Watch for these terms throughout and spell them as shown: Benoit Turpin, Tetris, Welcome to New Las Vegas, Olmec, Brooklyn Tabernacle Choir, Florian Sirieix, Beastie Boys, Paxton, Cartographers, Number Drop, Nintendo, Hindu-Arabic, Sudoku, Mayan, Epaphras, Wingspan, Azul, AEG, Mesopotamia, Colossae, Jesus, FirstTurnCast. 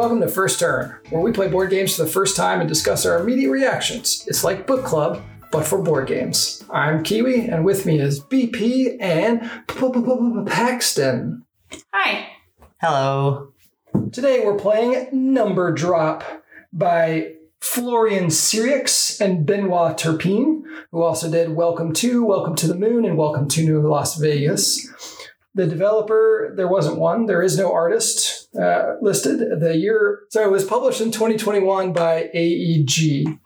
Welcome to First Turn, where we play board games for the first time and discuss our immediate reactions. It's like book club, but for board games. I'm Kiwi, and with me is BP and Paxton. Hi. Hello. Today we're playing Number Drop by Florian Sirieix and Benoit Turpin, who also did Welcome to the Moon, and Welcome to New Las Vegas. The developer, there wasn't one. There is no artist listed. The year, so it was published in 2021 by AEG.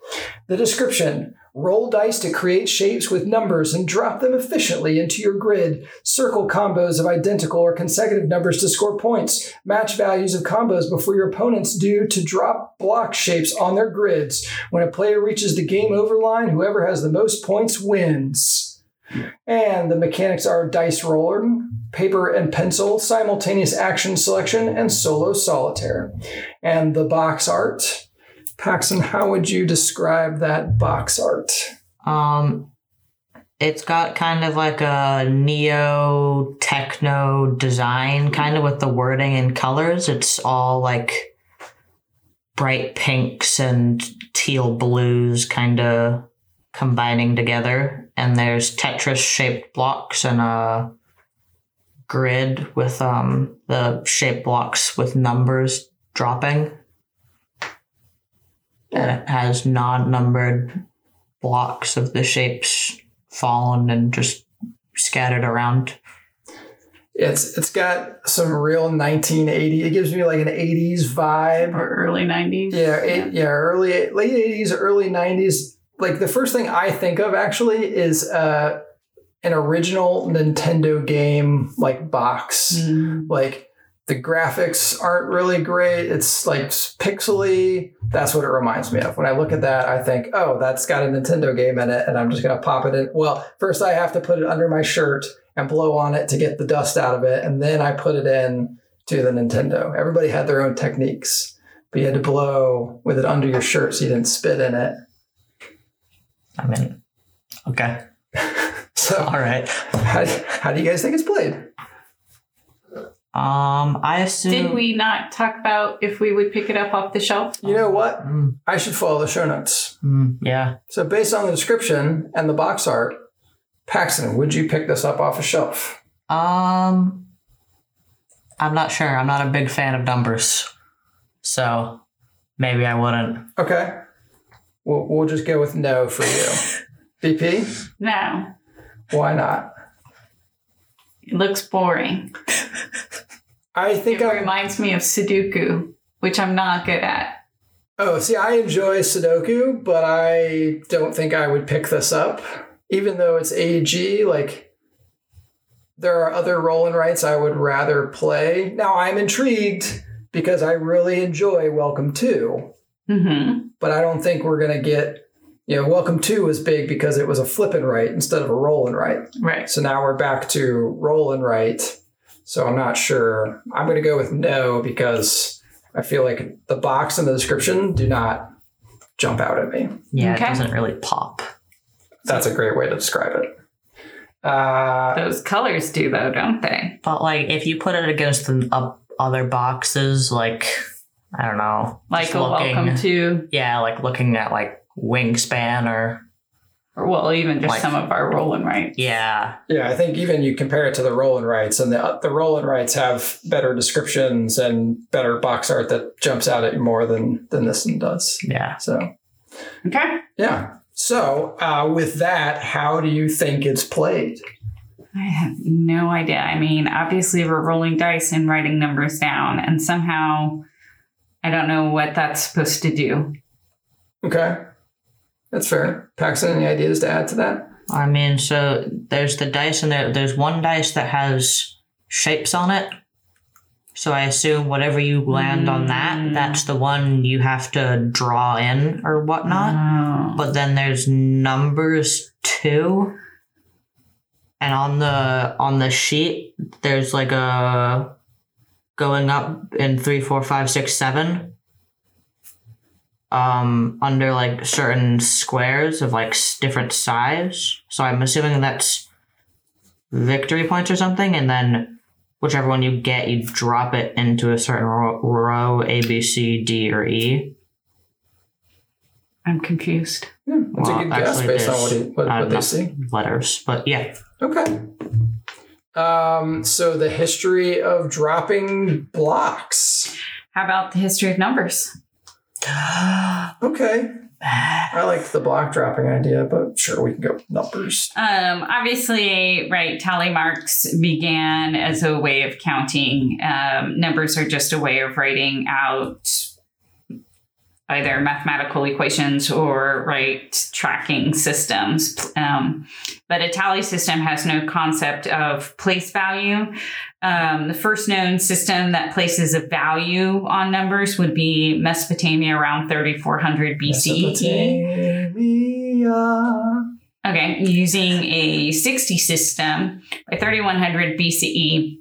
The description: roll dice to create shapes with numbers and drop them efficiently into your grid. Circle combos of identical or consecutive numbers to score points. Match values of combos before your opponents do to drop block shapes on their grids. When a player reaches the game over line, whoever has the most points wins. And the mechanics are dice rolling, paper and pencil, simultaneous action selection, and solo solitaire. And the box art... Paxton, how would you describe that box art? It's got kind of like a neo-techno design, kind of with the wording and colors. It's all like bright pinks and teal blues kind of combining together. And there's Tetris-shaped blocks and a grid with the shape blocks with numbers dropping. And it has non-numbered blocks of the shapes fallen and just scattered around. It's got some real 1980. It gives me like an 80s vibe. Or early 90s. Late 80s, early 90s. Like the first thing I think of actually is an original Nintendo game like box. Mm. Like the graphics aren't really great. It's like pixely. That's what it reminds me of. When I look at that, I think, oh, that's got a Nintendo game in it, and I'm just going to pop it in. Well, first I have to put it under my shirt and blow on it to get the dust out of it, and then I put it in to the Nintendo. Everybody had their own techniques, but you had to blow with it under your shirt so you didn't spit in it. I mean, okay. So, all right. How do you guys think it's played? I assume... Did we not talk about if we would pick it up off the shelf? You know what? Mm. I should follow the show notes. Mm, yeah. So based on the description and the box art, Paxton, would you pick this up off a shelf? I'm not sure. I'm not a big fan of numbers. So maybe I wouldn't. Okay. We'll just go with no for you. BP? No. Why not? It looks boring. I think it reminds me of Sudoku, which I'm not good at. Oh, see, I enjoy Sudoku, but I don't think I would pick this up. Even though it's AEG, like, there are other roll and writes I would rather play. Now, I'm intrigued because I really enjoy Welcome To. Mm-hmm. But I don't think we're going to get... You know, Welcome To was big because it was a flip and write instead of a roll and write. Right. So now we're back to roll and write. So I'm not sure. I'm going to go with no because I feel like the box and the description do not jump out at me. Yeah, okay. It doesn't really pop. That's a great way to describe it. Those colors do, though, don't they? But, like, if you put it against the other boxes, like, I don't know. Like a Welcome To. Yeah, like looking at, like, Wingspan or well, even just like, some of our roll and writes. Yeah, I think even you compare it to the roll and writes, and the roll and writes have better descriptions and better box art that jumps out at you more than this one does. Yeah. So. Okay. Yeah. So with that, how do you think it's played? I have no idea. I mean, obviously we're rolling dice and writing numbers down, and somehow I don't know what that's supposed to do. Okay. That's fair. Paxton, any ideas to add to that? I mean, so there's the dice in there. There's one dice that has shapes on it. So I assume whatever you land on that's the one you have to draw in or whatnot. Oh. But then there's numbers too. And on the sheet, there's like a going up in 3, 4, 5, 6, 7. Under like certain squares of like different size. So I'm assuming that's victory points or something. And then whichever one you get, you drop it into a certain row, A, B, C, D, or E. I'm confused. Yeah, that's a good guess based on what they see. Letters, but yeah. Okay. So the history of dropping blocks. How about the history of numbers? Okay. I like the block dropping idea, but sure, we can go with numbers. Obviously, right, tally marks began as a way of counting. Numbers are just a way of writing out either mathematical equations or, right, tracking systems. But a tally system has no concept of place value. The first known system that places a value on numbers would be Mesopotamia around 3400 BCE. Okay, using a 60 system by 3100 BCE,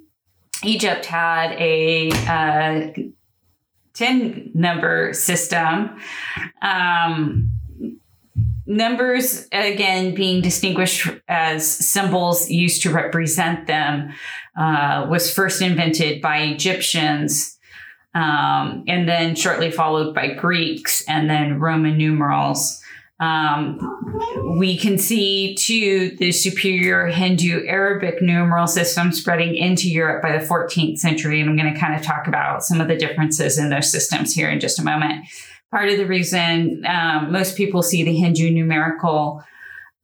Egypt had a 10 number system. Numbers, again, being distinguished as symbols used to represent them, was first invented by Egyptians, and then shortly followed by Greeks and then Roman numerals. We can see, too, the superior Hindu-Arabic numeral system spreading into Europe by the 14th century. And I'm going to kind of talk about some of the differences in those systems here in just a moment. Part of the reason most people see the Hindu numerical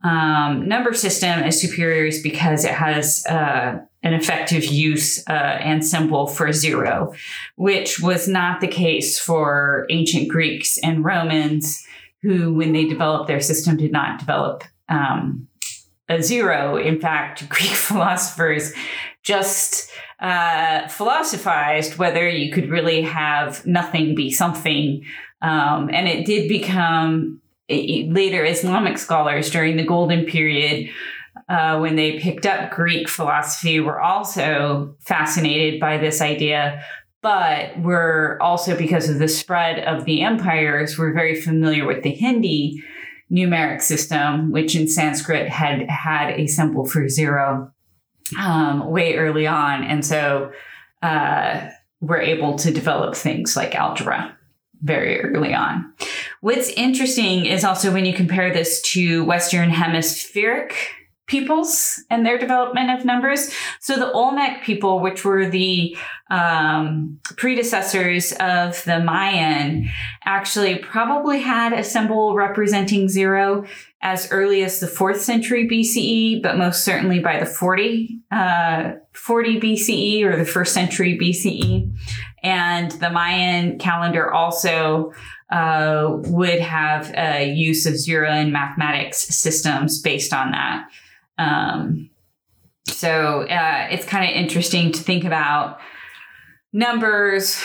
number system as superior is because it has an effective use and symbol for zero, which was not the case for ancient Greeks and Romans, who, when they developed their system, did not develop a zero. In fact, Greek philosophers just philosophized whether you could really have nothing be something. And it did become later Islamic scholars during the Golden Period, when they picked up Greek philosophy, were also fascinated by this idea, but were also, because of the spread of the empires, were very familiar with the Hindi numeric system, which in Sanskrit had a symbol for zero way early on. And so we're able to develop things like algebra very early on. What's interesting is also when you compare this to Western hemispheric peoples and their development of numbers. So the Olmec people, which were the predecessors of the Mayan, actually probably had a symbol representing zero as early as the 4th century BCE, but most certainly by the 40 BCE or the 1st century BCE. And the Mayan calendar also would have a use of zero in mathematics systems based on that. So it's kind of interesting to think about numbers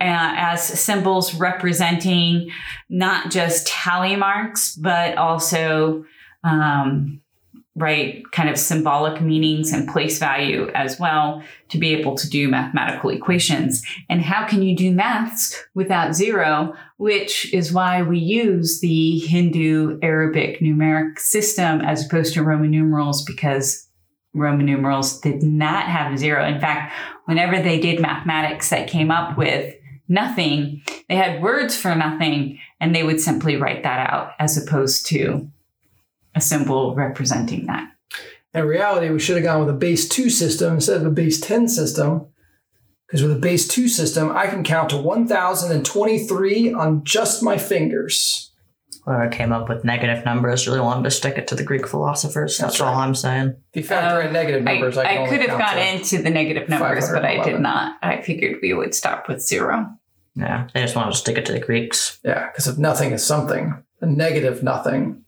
as symbols representing not just tally marks, but also kind of symbolic meanings and place value as well, to be able to do mathematical equations. And how can you do maths without zero, which is why we use the Hindu-Arabic numeric system as opposed to Roman numerals, because Roman numerals did not have zero. In fact, whenever they did mathematics that came up with nothing, they had words for nothing, and they would simply write that out as opposed to a symbol representing that. In reality, we should have gone with a base 2 system instead of a base 10 system, because with a base 2 system, I can count to 1,023 on just my fingers. Whoever came up with negative numbers really wanted to stick it to the Greek philosophers. That's right. All I'm saying. If you factor in negative numbers, I could have gone into the negative numbers, but I did not. I figured we would stop with zero. Yeah, they just wanted to stick it to the Greeks. Yeah, because if nothing is something, a negative nothing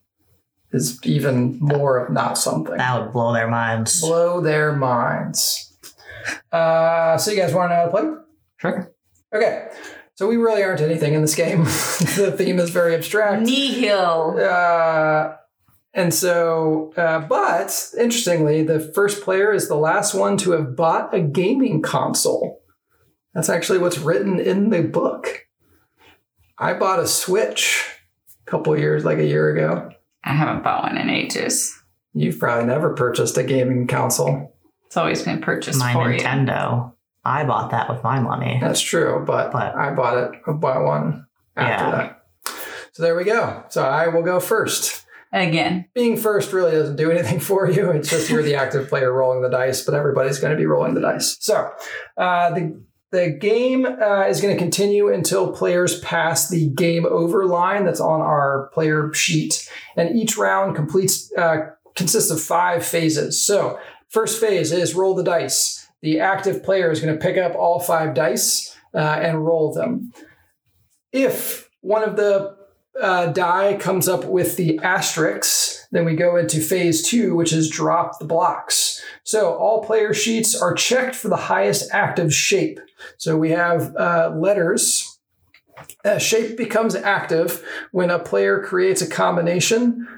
is even more of not something. That would blow their minds. So you guys want to know how to play? Sure. Okay. So we really aren't anything in this game. The theme is very abstract. Nihil. But interestingly, the first player is the last one to have bought a gaming console. That's actually what's written in the book. I bought a Switch a year ago. I haven't bought one in ages. You've probably never purchased a gaming console. It's always been purchased my for Nintendo. You. I bought that with my money. That's true, but I bought it. I bought one after that. So there we go. So I will go first. Again. Being first really doesn't do anything for you. It's just you're the active player rolling the dice, but everybody's going to be rolling the dice. So the game is going to continue until players pass the game over line that's on our player sheet. And each round consists of 5 phases. So first phase is roll the dice. The active player is going to pick up all 5 dice and roll them. If one of the die comes up with the asterisk, then we go into phase 2, which is drop the blocks. So all player sheets are checked for the highest active shape. So we have letters. Shape becomes active when a player creates a combination.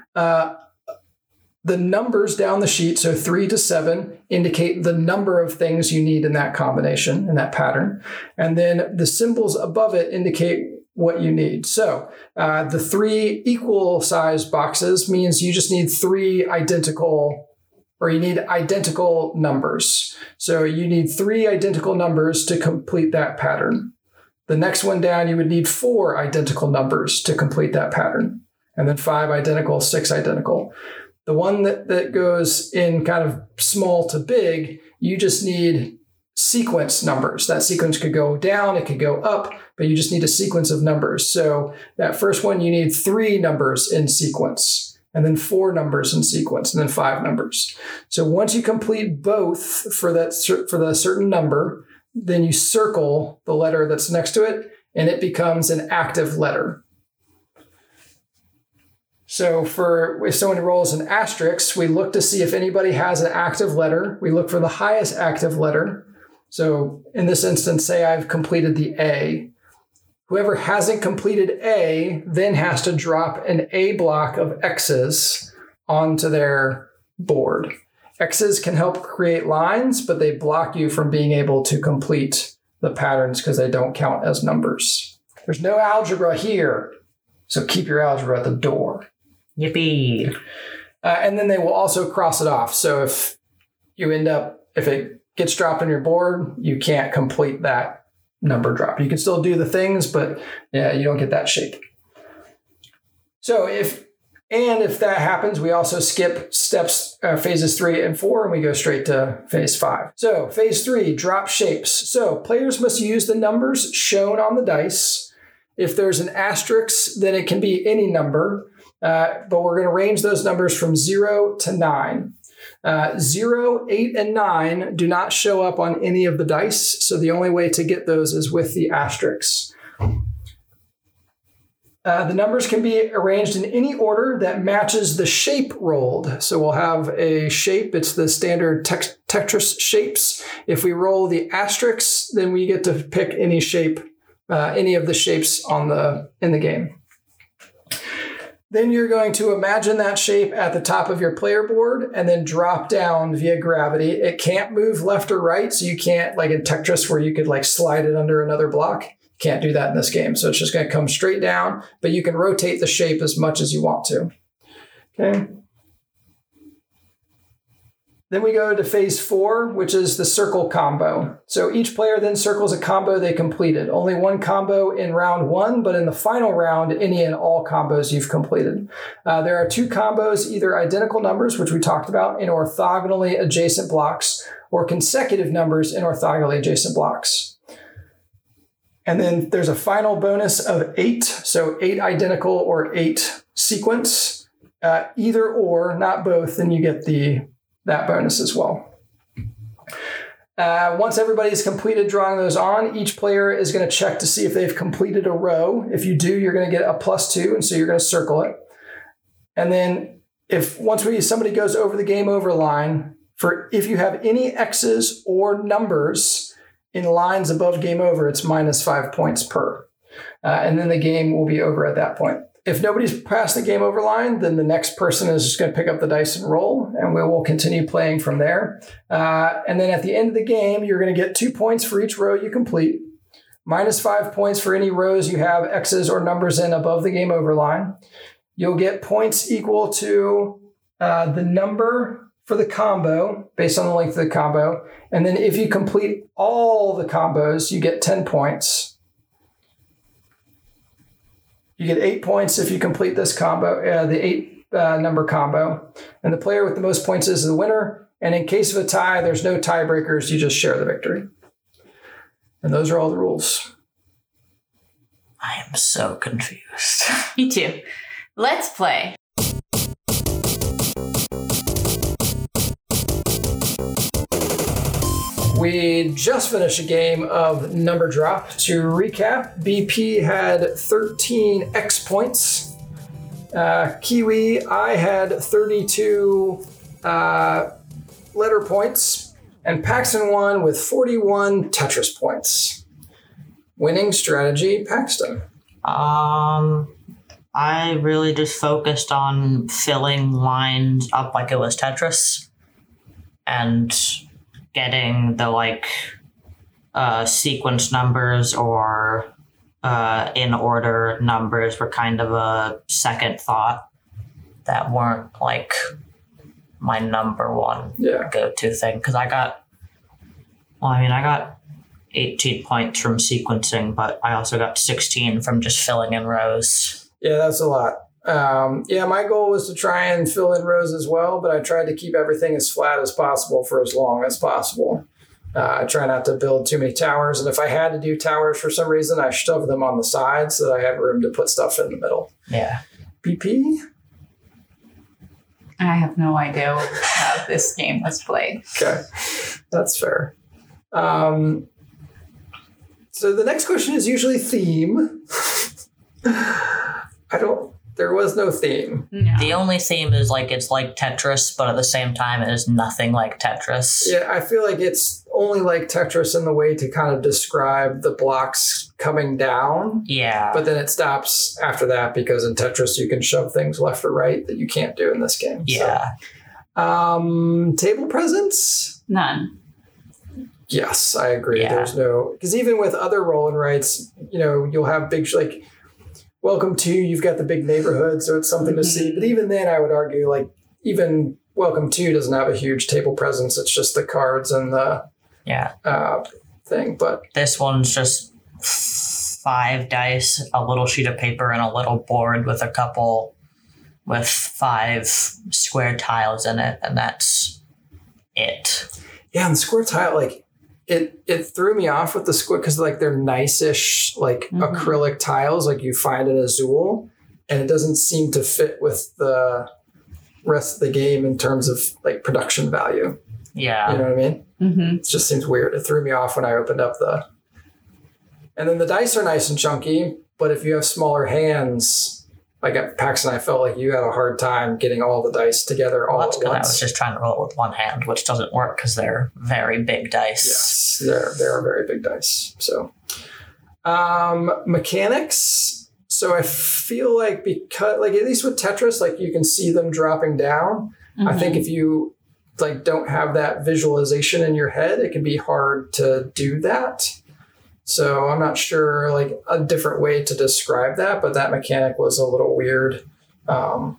The numbers down the sheet, so 3 to 7, indicate the number of things you need in that combination, in that pattern. And then the symbols above it indicate what you need. So the 3 equal size boxes means you just need 3 identical, or you need identical numbers. So you need 3 identical numbers to complete that pattern. The next one down, you would need 4 identical numbers to complete that pattern. And then 5 identical, 6 identical. The one that goes in kind of small to big, you just need sequence numbers. That sequence could go down, it could go up, but you just need a sequence of numbers. So that first one, you need 3 numbers in sequence, and then 4 numbers in sequence, and then 5 numbers. So once you complete both for the certain number, then you circle the letter that's next to it, and it becomes an active letter. So if someone rolls an asterisk, we look to see if anybody has an active letter. We look for the highest active letter. So in this instance, say I've completed the A. Whoever hasn't completed A then has to drop an A block of X's onto their board. X's can help create lines, but they block you from being able to complete the patterns because they don't count as numbers. There's no algebra here, so keep your algebra at the door. Yippee. And then they will also cross it off. So if you end up, if it gets dropped on your board, you can't complete that number drop. You can still do the things, but yeah, you don't get that shape. So if that happens, we also skip steps, phases 3 and 4, and we go straight to phase 5. So phase 3, drop shapes. So players must use the numbers shown on the dice. If there's an asterisk, then it can be any number, but we're going to range those numbers from 0 to 9. 0, 8, and 9 do not show up on any of the dice, so the only way to get those is with the asterisks. The numbers can be arranged in any order that matches the shape rolled. So we'll have a shape. It's the standard Tetris shapes. If we roll the asterisks, then we get to pick any shape, any of the shapes in the game. Then you're going to imagine that shape at the top of your player board and then drop down via gravity. It can't move left or right, so you can't, like in Tetris where you could like slide it under another block. You can't do that in this game. So it's just going to come straight down, but you can rotate the shape as much as you want to. Okay. Then we go to phase 4, which is the circle combo. So each player then circles a combo they completed. Only one combo in round 1, but in the final round, any and all combos you've completed. There are 2 combos, either identical numbers, which we talked about, in orthogonally adjacent blocks, or consecutive numbers in orthogonally adjacent blocks. And then there's a final bonus of 8. So 8 identical or 8 sequence, either or, not both, then you get that bonus as well. Once everybody's completed drawing those on, each player is going to check to see if they've completed a row. If you do, you're going to get a +2, and so you're going to circle it. And then somebody goes over the game over line, if you have any X's or numbers in lines above game over, it's -5 points per. And then the game will be over at that point. If nobody's passed the game over line, then the next person is just going to pick up the dice and roll, and we will continue playing from there. And then at the end of the game, you're going to get 2 points for each row you complete, -5 points for any rows you have X's or numbers in above the game over line. You'll get points equal to the number for the combo based on the length of the combo. And then if you complete all the combos, you get 10 points. You get 8 points if you complete this combo, the eight number combo. And the player with the most points is the winner. And in case of a tie, there's no tiebreakers. You just share the victory. And those are all the rules. I am so confused. Me too. Let's play. We just finished a game of Number Drop. To recap, BP had 13 X points. Kiwi, I had 32 letter points. And Paxton won with 41 Tetris points. Winning strategy, Paxton. I really just focused on filling lines up like it was Tetris. And getting the sequence numbers or in order numbers were kind of a second thought that weren't like my number one go-to thing. Because I got 18 points from sequencing, but I also got 16 from just filling in rows. Yeah, that's a lot. My goal was to try and fill in rows as well, but I tried to keep everything as flat as possible for as long as possible. I try not to build too many towers, and if I had to do towers for some reason, I shove them on the sides so that I have room to put stuff in the middle. Yeah. BP? I have no idea how this game was played. Okay. That's fair. So the next question is usually theme. There was no theme. No. The only theme is it's like Tetris, but at the same time, it is nothing like Tetris. Yeah, I feel like it's only like Tetris in the way to kind of describe the blocks coming down. Yeah. But then it stops after that because in Tetris, you can shove things left or right that you can't do in this game. Yeah. So. Table presence? None. Yes, I agree. Yeah. There's no... Because even with other roll and writes, you'll have big... Welcome to, you've got the big neighborhood, so it's something to see. But even then, I would argue, even Welcome to doesn't have a huge table presence. It's just the cards and the thing. But this one's just 5 dice, a little sheet of paper, and a little board with 5 square tiles in it, and that's it. Yeah, and the square tile, It threw me off with the square because they're nice-ish acrylic tiles you find in Azul, and it doesn't seem to fit with the rest of the game in terms of production value. Yeah, you know what I mean. Mm-hmm. It just seems weird. It threw me off when I opened up and then the dice are nice and chunky, but if you have smaller hands, Pax and I felt like you had a hard time getting all the dice together all at once. I was just trying to roll with one hand, which doesn't work because they're very big dice. Yeah. They're very big dice. So, mechanics. So I feel because at least with Tetris, you can see them dropping down. Mm-hmm. I think if you don't have that visualization in your head, it can be hard to do that. So I'm not sure a different way to describe that, but that mechanic was a little weird. I'm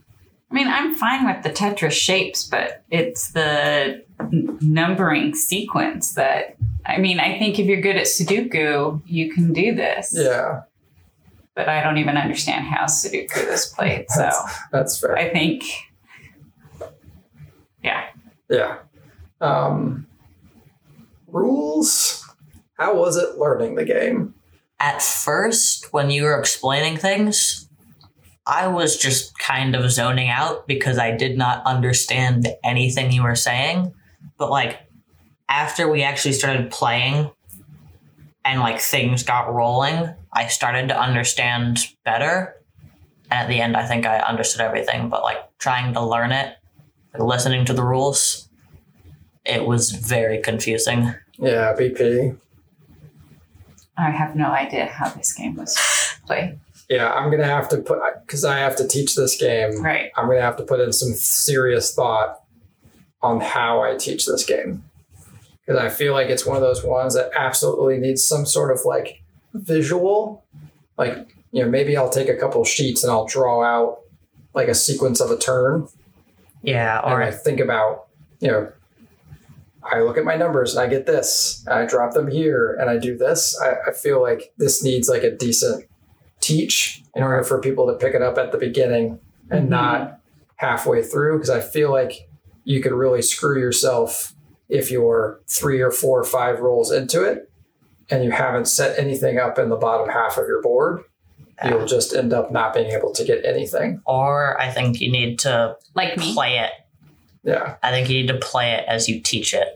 fine with the Tetris shapes, but it's the numbering sequence that, I think if you're good at Sudoku, you can do this. Yeah. But I don't even understand how Sudoku is played. That's fair. I think. Yeah. Yeah. Rules. How was it learning the game? At first, when you were explaining things, I was just kind of zoning out because I did not understand anything you were saying. But after we actually started playing and things got rolling, I started to understand better. And at the end, I think I understood everything. But trying to learn it, listening to the rules, it was very confusing. Yeah, BP. I have no idea how this game was played. Yeah, I'm going to have to put, because I have to teach this game, right. I'm going to have to put in some serious thought on how I teach this game. Because I feel it's one of those ones that absolutely needs some sort of visual. Maybe I'll take a couple sheets and I'll draw out a sequence of a turn. Yeah. Or think about you know, I look at my numbers and I get this, I drop them here and I do this. I feel like this needs like a decent teach in order for people to pick it up at the beginning and not halfway through. Because I feel like you could really screw yourself if you're 3 or 4 or 5 rolls into it and you haven't set anything up in the bottom half of your board. You'll just end up not being able to get anything. Or I think you need to play it. Yeah. I think you need to play it as you teach it.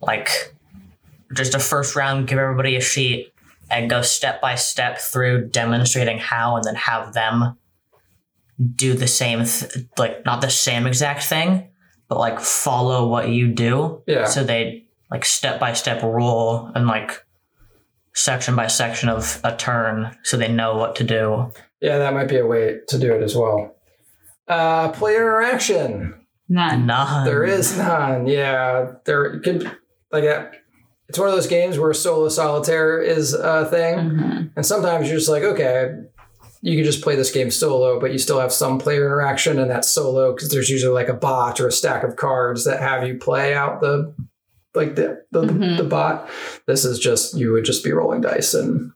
Like, just a first round, give everybody a sheet and go step by step through demonstrating how, and then have them do the same, not the same exact thing, but follow what you do. Yeah. So they step by step rule and section by section of a turn, so they know what to do. Yeah, that might be a way to do it as well. Player interaction. None. There is none. Yeah, there could it's one of those games where solo solitaire is a thing, and sometimes you're just okay, you can just play this game solo, but you still have some player interaction in that solo, because there's usually a bot or a stack of cards that have you play out the bot. This is just, you would just be rolling dice and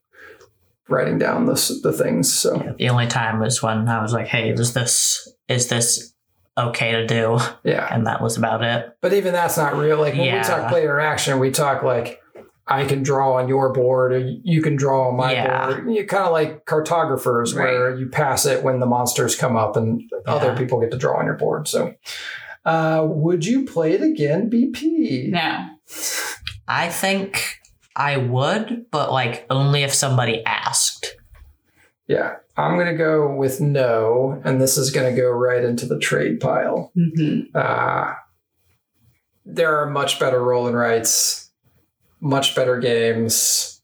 writing down the things. So yeah, the only time was when I was like, hey, is this okay to do? Yeah. And that was about it. But even that's not real. When we talk player interaction, we talk I can draw on your board, or you can draw on my board. You kind of like Cartographers, where you pass it when the monsters come up and other people get to draw on your board. So would you play it again, BP? No. I think I would, but only if somebody asked. Yeah, I'm going to go with no, and this is going to go right into the trade pile. Mm-hmm. There are much better roll and writes, much better games.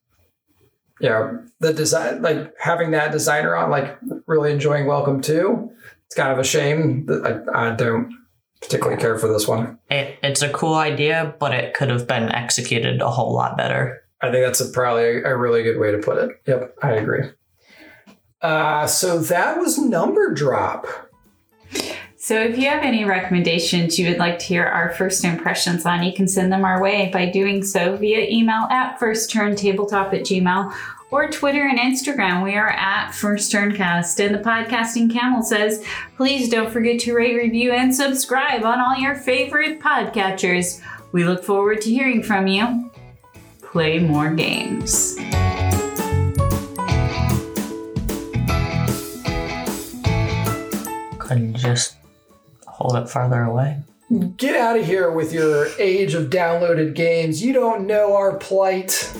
Yeah, the design, having that designer on, really enjoying Welcome To. It's kind of a shame that I don't particularly care for this one. It's a cool idea, but it could have been executed a whole lot better. I think that's probably a really good way to put it. Yep, I agree. So that was Number Drop. So if you have any recommendations you would like to hear our first impressions on, you can send them our way by doing so via email at firstturntabletop@gmail.com or Twitter and Instagram. We are at FirstTurnCast. And the podcasting camel says, please don't forget to rate, review, and subscribe on all your favorite podcatchers. We look forward to hearing from you. Play more games. And just hold it farther away. Get out of here with your age of downloaded games. You don't know our plight.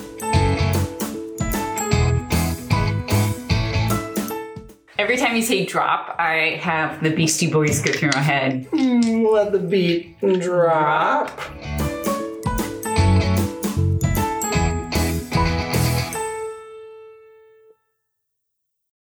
Every time you say drop, I have the Beastie Boys go through my head. Let the beat drop.